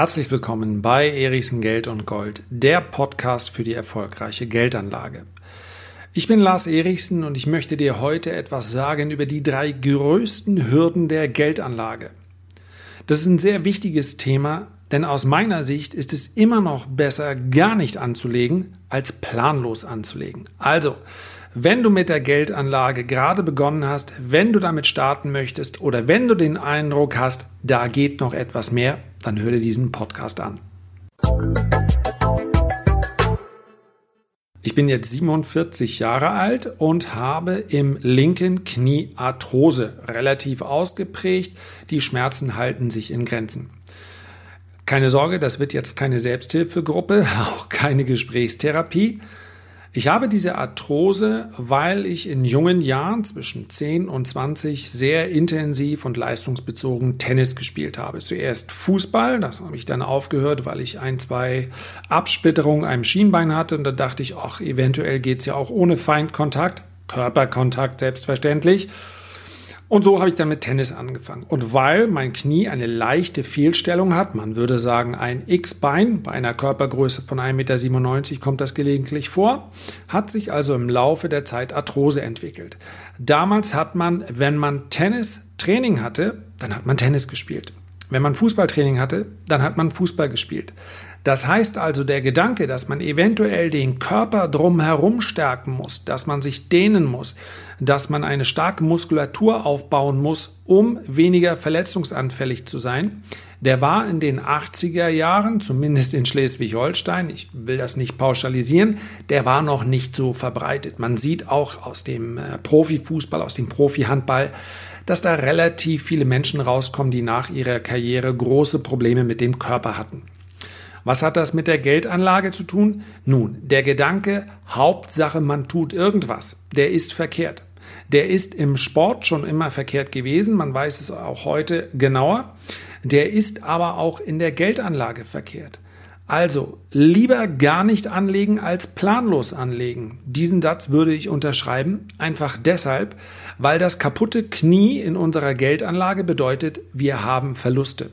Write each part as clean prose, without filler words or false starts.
Herzlich willkommen bei Erichsen Geld und Gold, der Podcast für die erfolgreiche Geldanlage. Ich bin Lars Erichsen und ich möchte dir heute etwas sagen über die 3 größten Hürden der Geldanlage. Das ist ein sehr wichtiges Thema, denn aus meiner Sicht ist es immer noch besser, gar nicht anzulegen, als planlos anzulegen. Also, wenn du mit der Geldanlage gerade begonnen hast, wenn du damit starten möchtest oder wenn du den Eindruck hast, da geht noch etwas mehr, dann hör dir diesen Podcast an. Ich bin jetzt 47 Jahre alt und habe im linken Knie Arthrose, relativ ausgeprägt. Die Schmerzen halten sich in Grenzen. Keine Sorge, das wird jetzt keine Selbsthilfegruppe, auch keine Gesprächstherapie. Ich habe diese Arthrose, weil ich in jungen Jahren zwischen 10 und 20 sehr intensiv und leistungsbezogen Tennis gespielt habe. Zuerst Fußball, das habe ich dann aufgehört, weil ich 1, 2 Absplitterungen am Schienbein hatte. Und da dachte ich, ach, eventuell geht's ja auch ohne Feindkontakt, Körperkontakt selbstverständlich. Und so habe ich dann mit Tennis angefangen. Und weil mein Knie eine leichte Fehlstellung hat, man würde sagen ein X-Bein, bei einer Körpergröße von 1,97 m kommt das gelegentlich vor, hat sich also im Laufe der Zeit Arthrose entwickelt. Damals hat man, wenn man Tennistraining hatte, dann hat man Tennis gespielt. Wenn man Fußballtraining hatte, dann hat man Fußball gespielt. Das heißt also, der Gedanke, dass man eventuell den Körper drumherum stärken muss, dass man sich dehnen muss, dass man eine starke Muskulatur aufbauen muss, um weniger verletzungsanfällig zu sein, der war in den 80er Jahren, zumindest in Schleswig-Holstein, ich will das nicht pauschalisieren, der war noch nicht so verbreitet. Man sieht auch aus dem Profifußball, aus dem Profihandball, dass da relativ viele Menschen rauskommen, die nach ihrer Karriere große Probleme mit dem Körper hatten. Was hat das mit der Geldanlage zu tun? Nun, der Gedanke, Hauptsache man tut irgendwas, der ist verkehrt. Der ist im Sport schon immer verkehrt gewesen, man weiß es auch heute genauer. Der ist aber auch in der Geldanlage verkehrt. Also, lieber gar nicht anlegen als planlos anlegen. Diesen Satz würde ich unterschreiben, einfach deshalb, weil das kaputte Knie in unserer Geldanlage bedeutet, wir haben Verluste.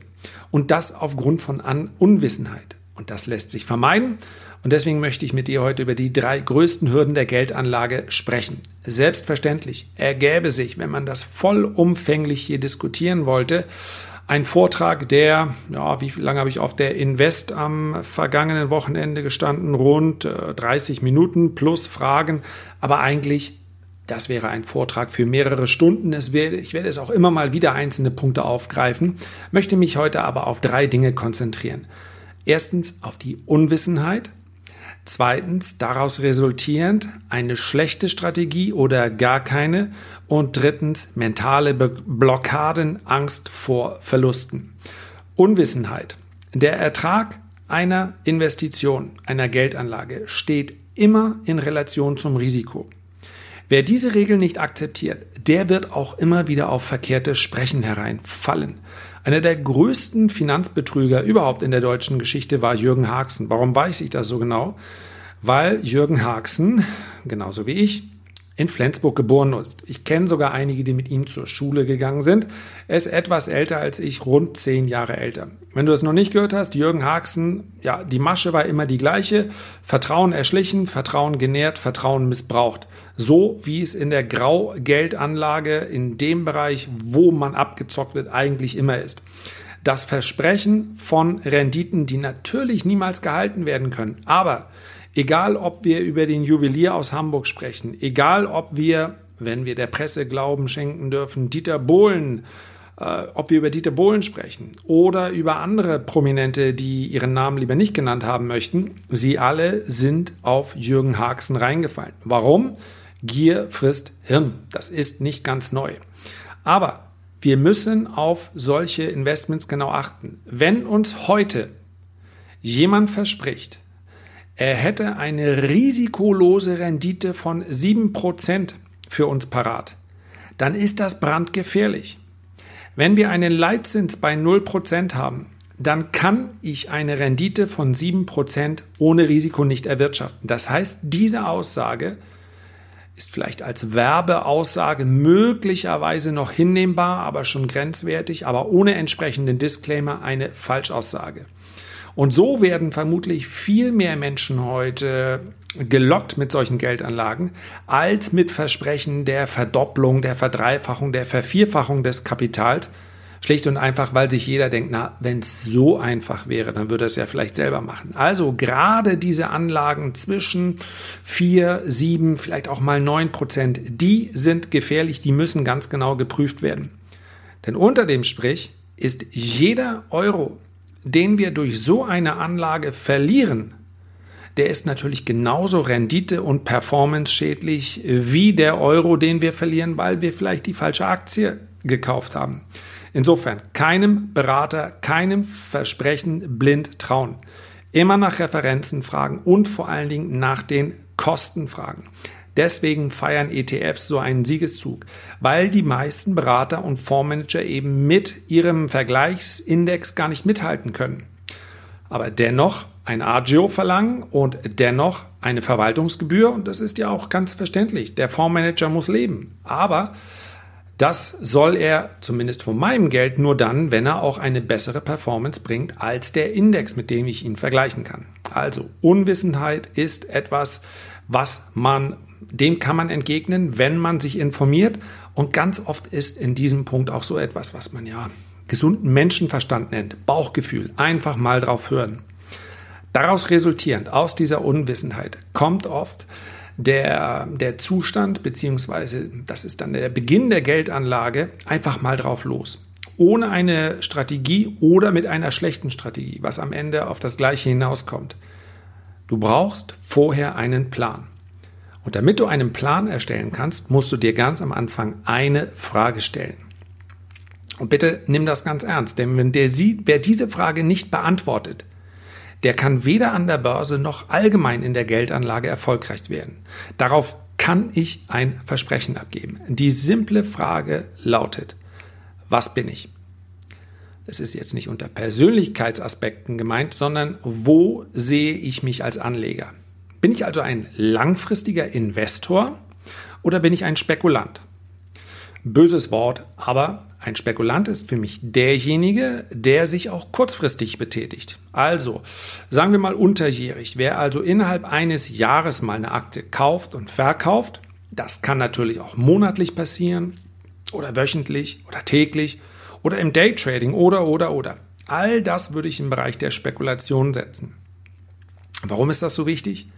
Und das aufgrund von Unwissenheit. Und das lässt sich vermeiden. Und deswegen möchte ich mit dir heute über die 3 größten Hürden der Geldanlage sprechen. Selbstverständlich ergäbe sich, wenn man das vollumfänglich hier diskutieren wollte, ein Vortrag, der, ja, wie lange habe ich auf der Invest am vergangenen Wochenende gestanden? Rund 30 Minuten plus Fragen. Aber eigentlich, das wäre ein Vortrag für mehrere Stunden. Ich werde es auch immer mal wieder einzelne Punkte aufgreifen, möchte mich heute aber auf 3 Dinge konzentrieren. Erstens auf die Unwissenheit. Zweitens, daraus resultierend eine schlechte Strategie oder gar keine. Und drittens, mentale Blockaden, Angst vor Verlusten. Unwissenheit. Der Ertrag einer Investition, einer Geldanlage, steht immer in Relation zum Risiko. Wer diese Regel nicht akzeptiert, der wird auch immer wieder auf verkehrte Sprechen hereinfallen. Einer der größten Finanzbetrüger überhaupt in der deutschen Geschichte war Jürgen Harksen. Warum weiß ich das so genau? Weil Jürgen Harksen, genauso wie ich, in Flensburg geboren ist. Ich kenne sogar einige, die mit ihm zur Schule gegangen sind. Er ist etwas älter als ich, rund 10 Jahre älter. Wenn du das noch nicht gehört hast, Jürgen Harksen, ja, die Masche war immer die gleiche. Vertrauen erschlichen, Vertrauen genährt, Vertrauen missbraucht. So wie es in der Graugeldanlage, in dem Bereich, wo man abgezockt wird, eigentlich immer ist. Das Versprechen von Renditen, die natürlich niemals gehalten werden können. Aber egal, ob wir über den Juwelier aus Hamburg sprechen, egal, ob wir, wenn wir der Presse Glauben schenken dürfen, ob wir über Dieter Bohlen sprechen oder über andere Prominente, die ihren Namen lieber nicht genannt haben möchten, sie alle sind auf Jürgen Harksen reingefallen. Warum? Gier frisst Hirn. Das ist nicht ganz neu. Aber wir müssen auf solche Investments genau achten. Wenn uns heute jemand verspricht, er hätte eine risikolose Rendite von 7% für uns parat, dann ist das brandgefährlich. Wenn wir einen Leitzins bei 0% haben, dann kann ich eine Rendite von 7% ohne Risiko nicht erwirtschaften. Das heißt, diese Aussage ist vielleicht als Werbeaussage möglicherweise noch hinnehmbar, aber schon grenzwertig, aber ohne entsprechenden Disclaimer eine Falschaussage. Und so werden vermutlich viel mehr Menschen heute gelockt mit solchen Geldanlagen als mit Versprechen der Verdopplung, der Verdreifachung, der Vervierfachung des Kapitals. Schlicht und einfach, weil sich jeder denkt, na, wenn es so einfach wäre, dann würde er es ja vielleicht selber machen. Also gerade diese Anlagen zwischen 4, 7, vielleicht auch mal 9%, die sind gefährlich, die müssen ganz genau geprüft werden. Denn unter dem Strich ist jeder Euro, den wir durch so eine Anlage verlieren, der ist natürlich genauso rendite- und performanceschädlich wie der Euro, den wir verlieren, weil wir vielleicht die falsche Aktie gekauft haben. Insofern, keinem Berater, keinem Versprechen blind trauen. Immer nach Referenzen fragen und vor allen Dingen nach den Kosten fragen. Deswegen feiern ETFs so einen Siegeszug, weil die meisten Berater und Fondsmanager eben mit ihrem Vergleichsindex gar nicht mithalten können. Aber dennoch ein Agio verlangen und dennoch eine Verwaltungsgebühr. Und das ist ja auch ganz verständlich. Der Fondsmanager muss leben. Aber das soll er, zumindest von meinem Geld, nur dann, wenn er auch eine bessere Performance bringt als der Index, mit dem ich ihn vergleichen kann. Also Unwissenheit ist etwas, dem kann man entgegnen, wenn man sich informiert. Und ganz oft ist in diesem Punkt auch so etwas, was man ja gesunden Menschenverstand nennt, Bauchgefühl, einfach mal drauf hören. Daraus resultierend, aus dieser Unwissenheit, kommt oft der Zustand, beziehungsweise das ist dann der Beginn der Geldanlage, einfach mal drauf los. Ohne eine Strategie oder mit einer schlechten Strategie, was am Ende auf das Gleiche hinauskommt. Du brauchst vorher einen Plan. Und damit du einen Plan erstellen kannst, musst du dir ganz am Anfang eine Frage stellen. Und bitte nimm das ganz ernst, denn wer diese Frage nicht beantwortet, der kann weder an der Börse noch allgemein in der Geldanlage erfolgreich werden. Darauf kann ich ein Versprechen abgeben. Die simple Frage lautet: Was bin ich? Das ist jetzt nicht unter Persönlichkeitsaspekten gemeint, sondern wo sehe ich mich als Anleger? Bin ich also ein langfristiger Investor oder bin ich ein Spekulant? Böses Wort, aber ein Spekulant ist für mich derjenige, der sich auch kurzfristig betätigt. Also, sagen wir mal unterjährig, wer also innerhalb eines Jahres mal eine Aktie kauft und verkauft, das kann natürlich auch monatlich passieren oder wöchentlich oder täglich oder im Daytrading oder. All das würde ich im Bereich der Spekulation setzen. Warum ist das so wichtig?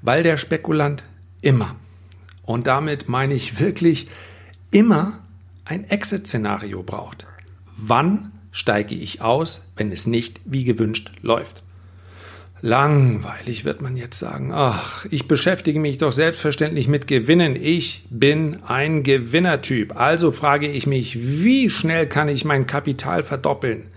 Weil der Spekulant immer, und damit meine ich wirklich immer, ein Exit-Szenario braucht. Wann steige ich aus, wenn es nicht wie gewünscht läuft? Langweilig wird man jetzt sagen, ach, ich beschäftige mich doch selbstverständlich mit Gewinnen. Ich bin ein Gewinnertyp. Also frage ich mich, wie schnell kann ich mein Kapital verdoppeln?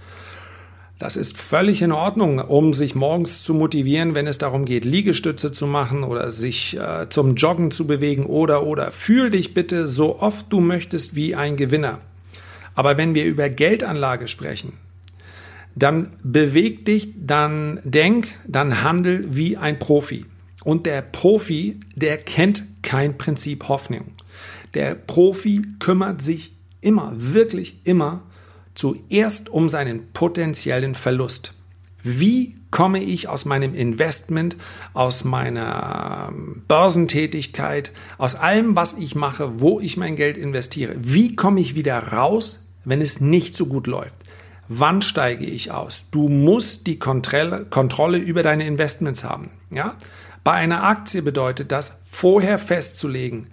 Das ist völlig in Ordnung, um sich morgens zu motivieren, wenn es darum geht, Liegestütze zu machen oder sich zum Joggen zu bewegen oder. Fühl dich bitte so oft du möchtest wie ein Gewinner. Aber wenn wir über Geldanlage sprechen, dann beweg dich, dann denk, dann handel wie ein Profi. Und der Profi, der kennt kein Prinzip Hoffnung. Der Profi kümmert sich immer, wirklich immer, zuerst um seinen potenziellen Verlust. Wie komme ich aus meinem Investment, aus meiner Börsentätigkeit, aus allem, was ich mache, wo ich mein Geld investiere? Wie komme ich wieder raus, wenn es nicht so gut läuft? Wann steige ich aus? Du musst die Kontrolle über deine Investments haben. Ja? Bei einer Aktie bedeutet das, vorher festzulegen,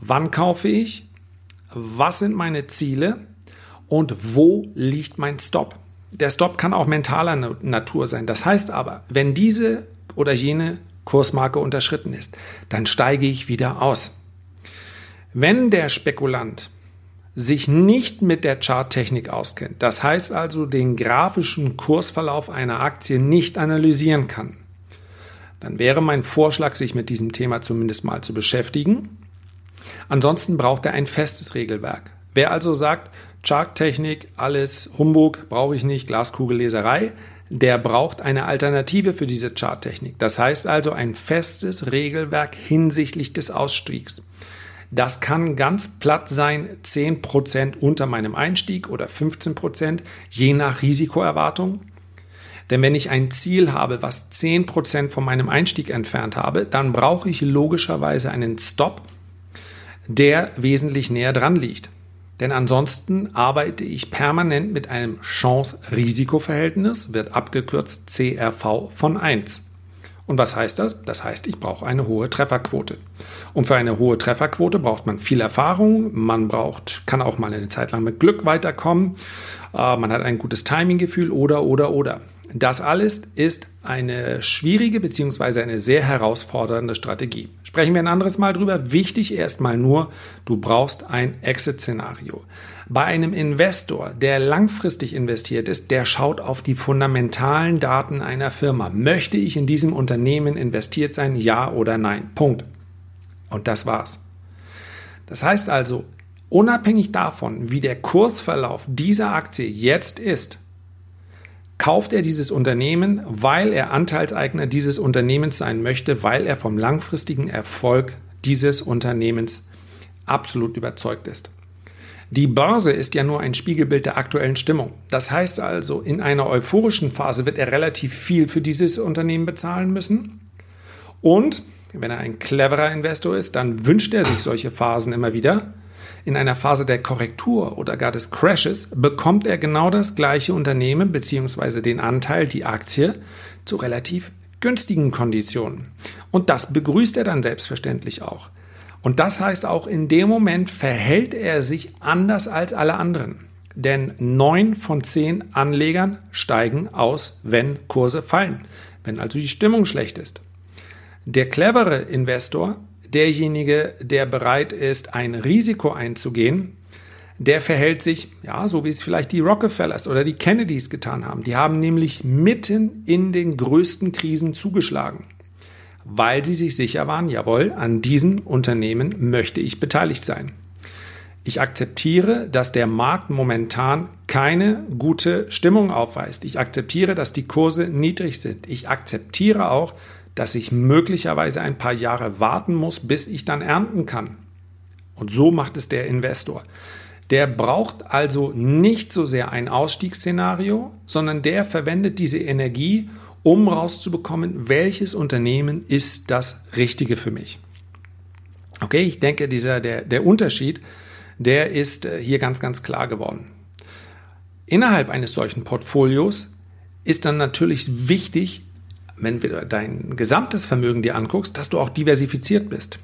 wann kaufe ich, was sind meine Ziele, und wo liegt mein Stop? Der Stop kann auch mentaler Natur sein. Das heißt aber, wenn diese oder jene Kursmarke unterschritten ist, dann steige ich wieder aus. Wenn der Spekulant sich nicht mit der Charttechnik auskennt, das heißt also den grafischen Kursverlauf einer Aktie nicht analysieren kann, dann wäre mein Vorschlag, sich mit diesem Thema zumindest mal zu beschäftigen. Ansonsten braucht er ein festes Regelwerk. Wer also sagt, Charttechnik, alles Humbug, brauche ich nicht, Glaskugelleserei, der braucht eine Alternative für diese Charttechnik. Das heißt also ein festes Regelwerk hinsichtlich des Ausstiegs. Das kann ganz platt sein, 10% unter meinem Einstieg oder 15%, je nach Risikoerwartung. Denn wenn ich ein Ziel habe, was 10% von meinem Einstieg entfernt habe, dann brauche ich logischerweise einen Stop, der wesentlich näher dran liegt. Denn ansonsten arbeite ich permanent mit einem Chance-Risiko-Verhältnis, wird abgekürzt CRV von 1. Und was heißt das? Das heißt, ich brauche eine hohe Trefferquote. Und für eine hohe Trefferquote braucht man viel Erfahrung, kann auch mal eine Zeit lang mit Glück weiterkommen, man hat ein gutes Timing-Gefühl oder. Das alles ist eine schwierige bzw. eine sehr herausfordernde Strategie. Sprechen wir ein anderes Mal drüber. Wichtig erstmal nur, du brauchst ein Exit-Szenario. Bei einem Investor, der langfristig investiert ist, der schaut auf die fundamentalen Daten einer Firma. Möchte ich in diesem Unternehmen investiert sein? Ja oder nein? Punkt. Und das war's. Das heißt also, unabhängig davon, wie der Kursverlauf dieser Aktie jetzt ist, kauft er dieses Unternehmen, weil er Anteilseigner dieses Unternehmens sein möchte, weil er vom langfristigen Erfolg dieses Unternehmens absolut überzeugt ist. Die Börse ist ja nur ein Spiegelbild der aktuellen Stimmung. Das heißt also, in einer euphorischen Phase wird er relativ viel für dieses Unternehmen bezahlen müssen. Und wenn er ein cleverer Investor ist, dann wünscht er sich solche Phasen immer wieder. In einer Phase der Korrektur oder gar des Crashes bekommt er genau das gleiche Unternehmen bzw. den Anteil, die Aktie, zu relativ günstigen Konditionen. Und das begrüßt er dann selbstverständlich auch. Und das heißt auch, in dem Moment verhält er sich anders als alle anderen. Denn 9 von 10 Anlegern steigen aus, wenn Kurse fallen, wenn also die Stimmung schlecht ist. Der clevere Investor, derjenige, der bereit ist, ein Risiko einzugehen, der verhält sich, ja, so wie es vielleicht die Rockefellers oder die Kennedys getan haben. Die haben nämlich mitten in den größten Krisen zugeschlagen, weil sie sich sicher waren, jawohl, an diesem Unternehmen möchte ich beteiligt sein. Ich akzeptiere, dass der Markt momentan keine gute Stimmung aufweist. Ich akzeptiere, dass die Kurse niedrig sind. Ich akzeptiere auch, dass ich möglicherweise ein paar Jahre warten muss, bis ich dann ernten kann. Und so macht es der Investor. Der braucht also nicht so sehr ein Ausstiegsszenario, sondern der verwendet diese Energie, um rauszubekommen, welches Unternehmen ist das Richtige für mich. Okay, ich denke, der Unterschied, der ist hier ganz, ganz klar geworden. Innerhalb eines solchen Portfolios ist dann natürlich wichtig, wenn du dein gesamtes Vermögen dir anguckst, dass du auch diversifiziert bist.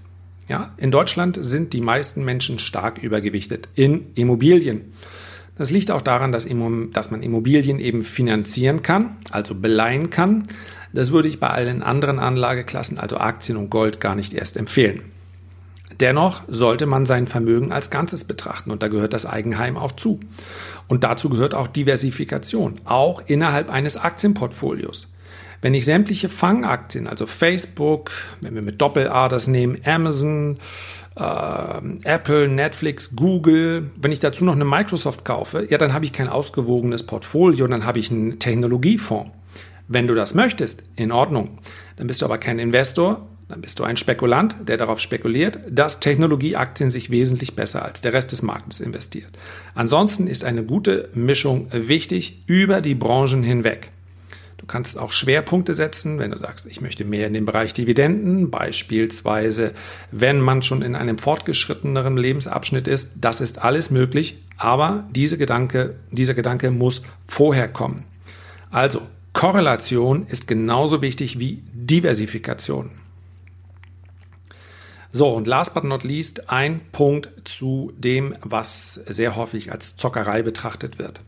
Ja, in Deutschland sind die meisten Menschen stark übergewichtet in Immobilien. Das liegt auch daran, dass man Immobilien eben finanzieren kann, also beleihen kann. Das würde ich bei allen anderen Anlageklassen, also Aktien und Gold, gar nicht erst empfehlen. Dennoch sollte man sein Vermögen als Ganzes betrachten und da gehört das Eigenheim auch zu. Und dazu gehört auch Diversifikation, auch innerhalb eines Aktienportfolios. Wenn ich sämtliche Fangaktien, also Facebook, wenn wir mit Doppel-A das nehmen, Amazon, Apple, Netflix, Google, wenn ich dazu noch eine Microsoft kaufe, ja, dann habe ich kein ausgewogenes Portfolio, dann habe ich einen Technologiefonds. Wenn du das möchtest, in Ordnung, dann bist du aber kein Investor, dann bist du ein Spekulant, der darauf spekuliert, dass Technologieaktien sich wesentlich besser als der Rest des Marktes investiert. Ansonsten ist eine gute Mischung wichtig über die Branchen hinweg. Du kannst auch Schwerpunkte setzen, wenn du sagst, ich möchte mehr in den Bereich Dividenden, beispielsweise, wenn man schon in einem fortgeschritteneren Lebensabschnitt ist. Das ist alles möglich, aber dieser Gedanke muss vorher kommen. Also, Korrelation ist genauso wichtig wie Diversifikation. So, und last but not least, ein Punkt zu dem, was sehr häufig als Zockerei betrachtet wird.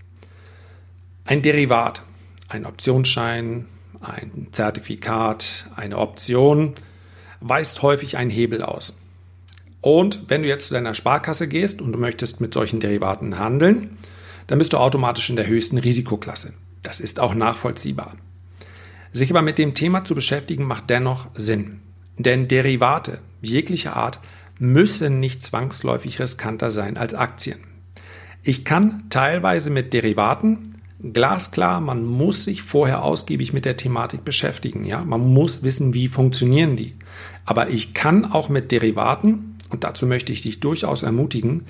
Ein Derivat. Ein Optionsschein, ein Zertifikat, eine Option weist häufig einen Hebel aus. Und wenn du jetzt zu deiner Sparkasse gehst und du möchtest mit solchen Derivaten handeln, dann bist du automatisch in der höchsten Risikoklasse. Das ist auch nachvollziehbar. Sich aber mit dem Thema zu beschäftigen, macht dennoch Sinn. Denn Derivate jeglicher Art müssen nicht zwangsläufig riskanter sein als Aktien. Ich kann teilweise mit Derivaten glasklar, man muss sich vorher ausgiebig mit der Thematik beschäftigen. Ja? Man muss wissen, wie funktionieren die. Aber ich kann auch mit Derivaten, und dazu möchte ich dich durchaus ermutigen,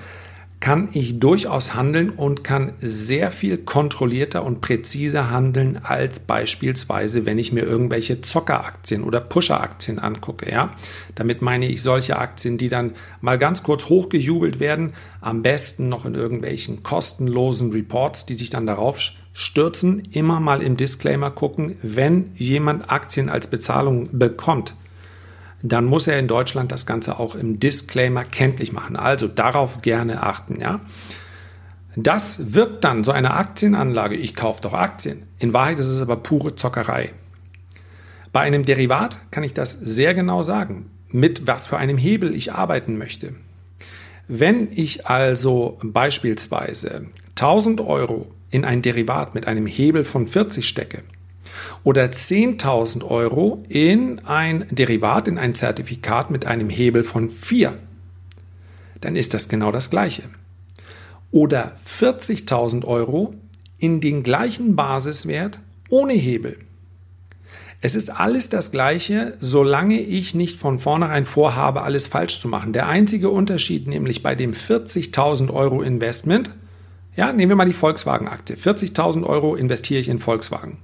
kann ich durchaus handeln und kann sehr viel kontrollierter und präziser handeln als beispielsweise, wenn ich mir irgendwelche Zockeraktien oder Pusheraktien angucke. Ja? Damit meine ich solche Aktien, die dann mal ganz kurz hochgejubelt werden, am besten noch in irgendwelchen kostenlosen Reports, die sich dann darauf stürzen. Immer mal im Disclaimer gucken, wenn jemand Aktien als Bezahlung bekommt, dann muss er in Deutschland das Ganze auch im Disclaimer kenntlich machen. Also darauf gerne achten, ja. Das wirkt dann so eine Aktienanlage, ich kaufe doch Aktien. In Wahrheit ist es aber pure Zockerei. Bei einem Derivat kann ich das sehr genau sagen, mit was für einem Hebel ich arbeiten möchte. Wenn ich also beispielsweise 1000 Euro in ein Derivat mit einem Hebel von 40 stecke, oder 10.000 Euro in ein Derivat, in ein Zertifikat mit einem Hebel von 4, dann ist das genau das Gleiche. Oder 40.000 Euro in den gleichen Basiswert ohne Hebel. Es ist alles das Gleiche, solange ich nicht von vornherein vorhabe, alles falsch zu machen. Der einzige Unterschied nämlich bei dem 40.000 Euro Investment, ja, nehmen wir mal die Volkswagen-Aktie. 40.000 Euro investiere ich in Volkswagen.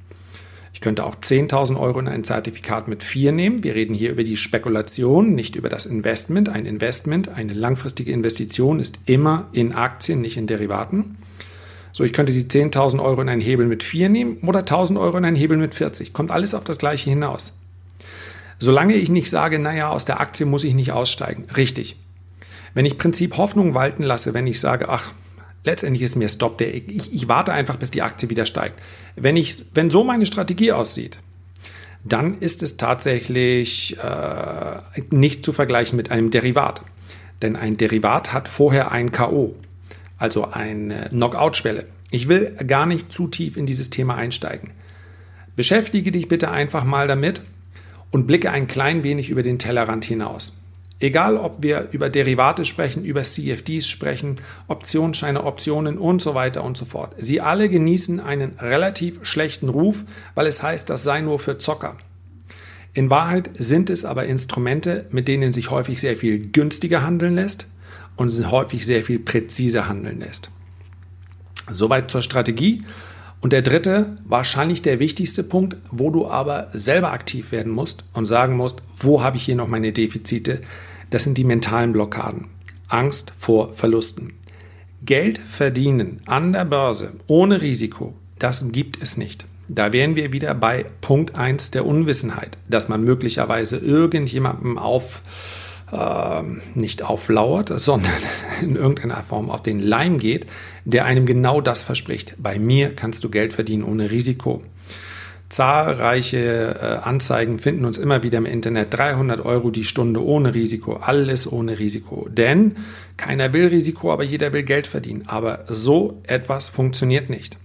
Ich könnte auch 10.000 Euro in ein Zertifikat mit 4 nehmen. Wir reden hier über die Spekulation, nicht über das Investment. Ein Investment, eine langfristige Investition ist immer in Aktien, nicht in Derivaten. So, ich könnte die 10.000 Euro in einen Hebel mit 4 nehmen oder 1.000 Euro in einen Hebel mit 40. Kommt alles auf das Gleiche hinaus. Solange ich nicht sage, naja, aus der Aktie muss ich nicht aussteigen. Richtig. Wenn ich Prinzip Hoffnung walten lasse, wenn ich sage, ach, letztendlich ist mir Stop, ich warte einfach, bis die Aktie wieder steigt. Wenn so meine Strategie aussieht, dann ist es tatsächlich nicht zu vergleichen mit einem Derivat. Denn ein Derivat hat vorher ein K.O., also eine Knockout-Schwelle. Ich will gar nicht zu tief in dieses Thema einsteigen. Beschäftige dich bitte einfach mal damit und blicke ein klein wenig über den Tellerrand hinaus. Egal, ob wir über Derivate sprechen, über CFDs sprechen, Optionsscheine, Optionen und so weiter und so fort. Sie alle genießen einen relativ schlechten Ruf, weil es heißt, das sei nur für Zocker. In Wahrheit sind es aber Instrumente, mit denen sich häufig sehr viel günstiger handeln lässt und häufig sehr viel präziser handeln lässt. Soweit zur Strategie. Und der dritte, wahrscheinlich der wichtigste Punkt, wo du aber selber aktiv werden musst und sagen musst, wo habe ich hier noch meine Defizite? Das sind die mentalen Blockaden. Angst vor Verlusten. Geld verdienen an der Börse ohne Risiko, das gibt es nicht. Da wären wir wieder bei Punkt 1 der Unwissenheit, dass man möglicherweise irgendjemandem nicht auflauert, sondern in irgendeiner Form auf den Leim geht, der einem genau das verspricht. Bei mir kannst du Geld verdienen ohne Risiko. Zahlreiche Anzeigen finden uns immer wieder im Internet. 300 Euro die Stunde ohne Risiko, alles ohne Risiko. Denn keiner will Risiko, aber jeder will Geld verdienen. Aber so etwas funktioniert nicht.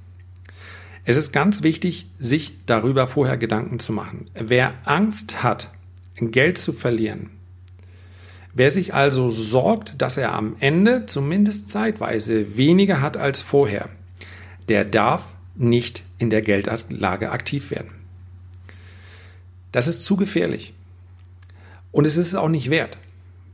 Es ist ganz wichtig, sich darüber vorher Gedanken zu machen. Wer Angst hat, Geld zu verlieren, wer sich also sorgt, dass er am Ende zumindest zeitweise weniger hat als vorher, der darf nicht in der Geldanlage aktiv werden. Das ist zu gefährlich. Und es ist es auch nicht wert.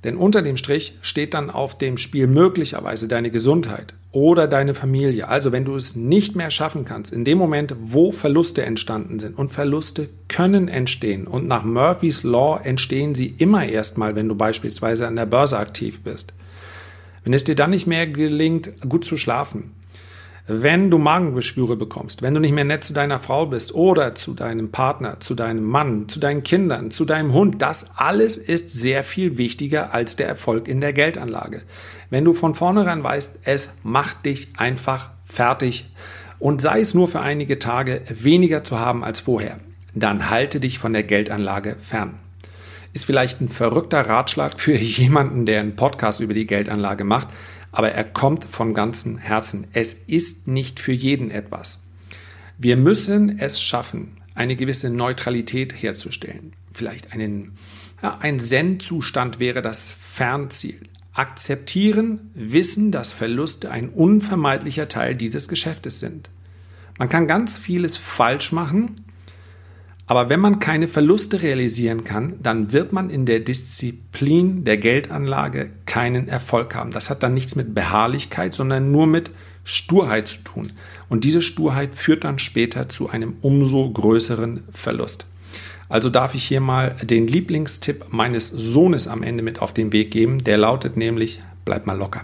Denn unter dem Strich steht dann auf dem Spiel möglicherweise deine Gesundheit oder deine Familie. Also wenn du es nicht mehr schaffen kannst, in dem Moment, wo Verluste entstanden sind, und Verluste können entstehen, und nach Murphy's Law entstehen sie immer erstmal, wenn du beispielsweise an der Börse aktiv bist. Wenn es dir dann nicht mehr gelingt, gut zu schlafen, wenn du Magengeschwüre bekommst, wenn du nicht mehr nett zu deiner Frau bist oder zu deinem Partner, zu deinem Mann, zu deinen Kindern, zu deinem Hund, das alles ist sehr viel wichtiger als der Erfolg in der Geldanlage. Wenn du von vornherein weißt, es macht dich einfach fertig und sei es nur für einige Tage weniger zu haben als vorher, dann halte dich von der Geldanlage fern. Ist vielleicht ein verrückter Ratschlag für jemanden, der einen Podcast über die Geldanlage macht, aber er kommt vom ganzen Herzen. Es ist nicht für jeden etwas. Wir müssen es schaffen, eine gewisse Neutralität herzustellen. Vielleicht ein Zen-Zustand wäre das Fernziel. Akzeptieren, wissen, dass Verluste ein unvermeidlicher Teil dieses Geschäftes sind. Man kann ganz vieles falsch machen, aber wenn man keine Verluste realisieren kann, dann wird man in der Disziplin der Geldanlage keinen Erfolg haben. Das hat dann nichts mit Beharrlichkeit, sondern nur mit Sturheit zu tun. Und diese Sturheit führt dann später zu einem umso größeren Verlust. Also darf ich hier mal den Lieblingstipp meines Sohnes am Ende mit auf den Weg geben. Der lautet nämlich, bleib mal locker.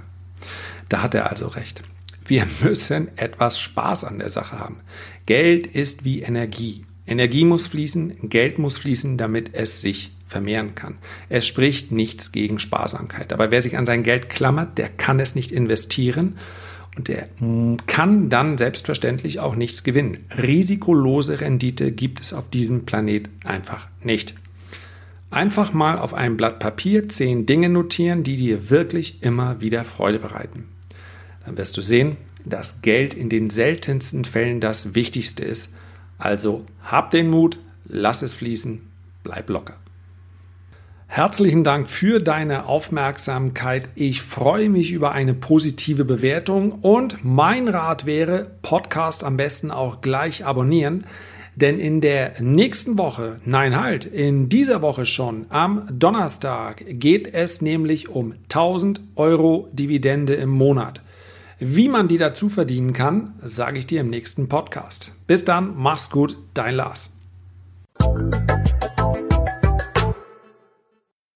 Da hat er also recht. Wir müssen etwas Spaß an der Sache haben. Geld ist wie Energie. Energie muss fließen, Geld muss fließen, damit es sich vermehren kann. Es spricht nichts gegen Sparsamkeit. Aber wer sich an sein Geld klammert, der kann es nicht investieren. Und der kann dann selbstverständlich auch nichts gewinnen. Risikolose Rendite gibt es auf diesem Planet einfach nicht. Einfach mal auf einem Blatt Papier 10 Dinge notieren, die dir wirklich immer wieder Freude bereiten. Dann wirst du sehen, dass Geld in den seltensten Fällen das Wichtigste ist. Also hab den Mut, lass es fließen, bleib locker. Herzlichen Dank für deine Aufmerksamkeit. Ich freue mich über eine positive Bewertung und mein Rat wäre, Podcast am besten auch gleich abonnieren, denn in der nächsten Woche, in dieser Woche schon, am Donnerstag geht es nämlich um 1.000 € Dividende im Monat. Wie man die dazu verdienen kann, sage ich dir im nächsten Podcast. Bis dann, mach's gut, dein Lars.